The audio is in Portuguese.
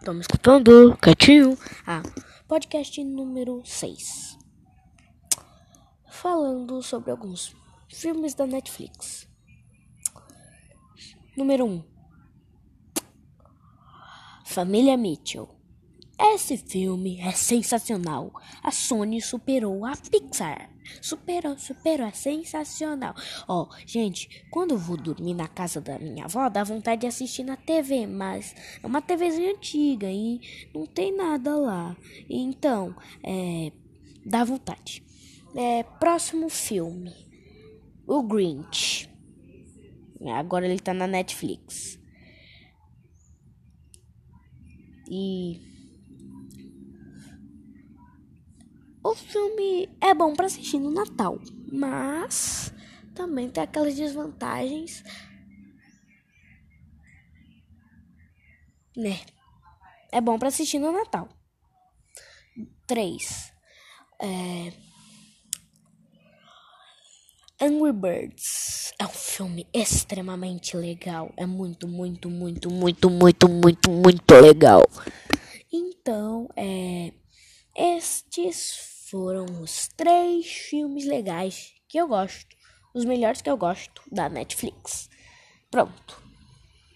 Estamos escutando, quietinho. Podcast número 6. Falando sobre alguns filmes da Netflix. Número 1. Família Mitchell. Esse filme é sensacional. A Sony superou a Pixar. Superou, é sensacional. Gente, quando eu vou dormir na casa da minha avó, dá vontade de assistir na TV, mas é uma TVzinha antiga e não tem nada lá. Então, dá vontade. Próximo filme, o Grinch. Agora ele tá na Netflix. E o filme é bom pra assistir no Natal, mas também tem aquelas desvantagens, né? É bom pra assistir no Natal. 3. Angry Birds é um filme extremamente legal. É muito legal. Então, estes foram os 3 filmes legais que eu gosto. Os melhores que eu gosto da Netflix. Pronto.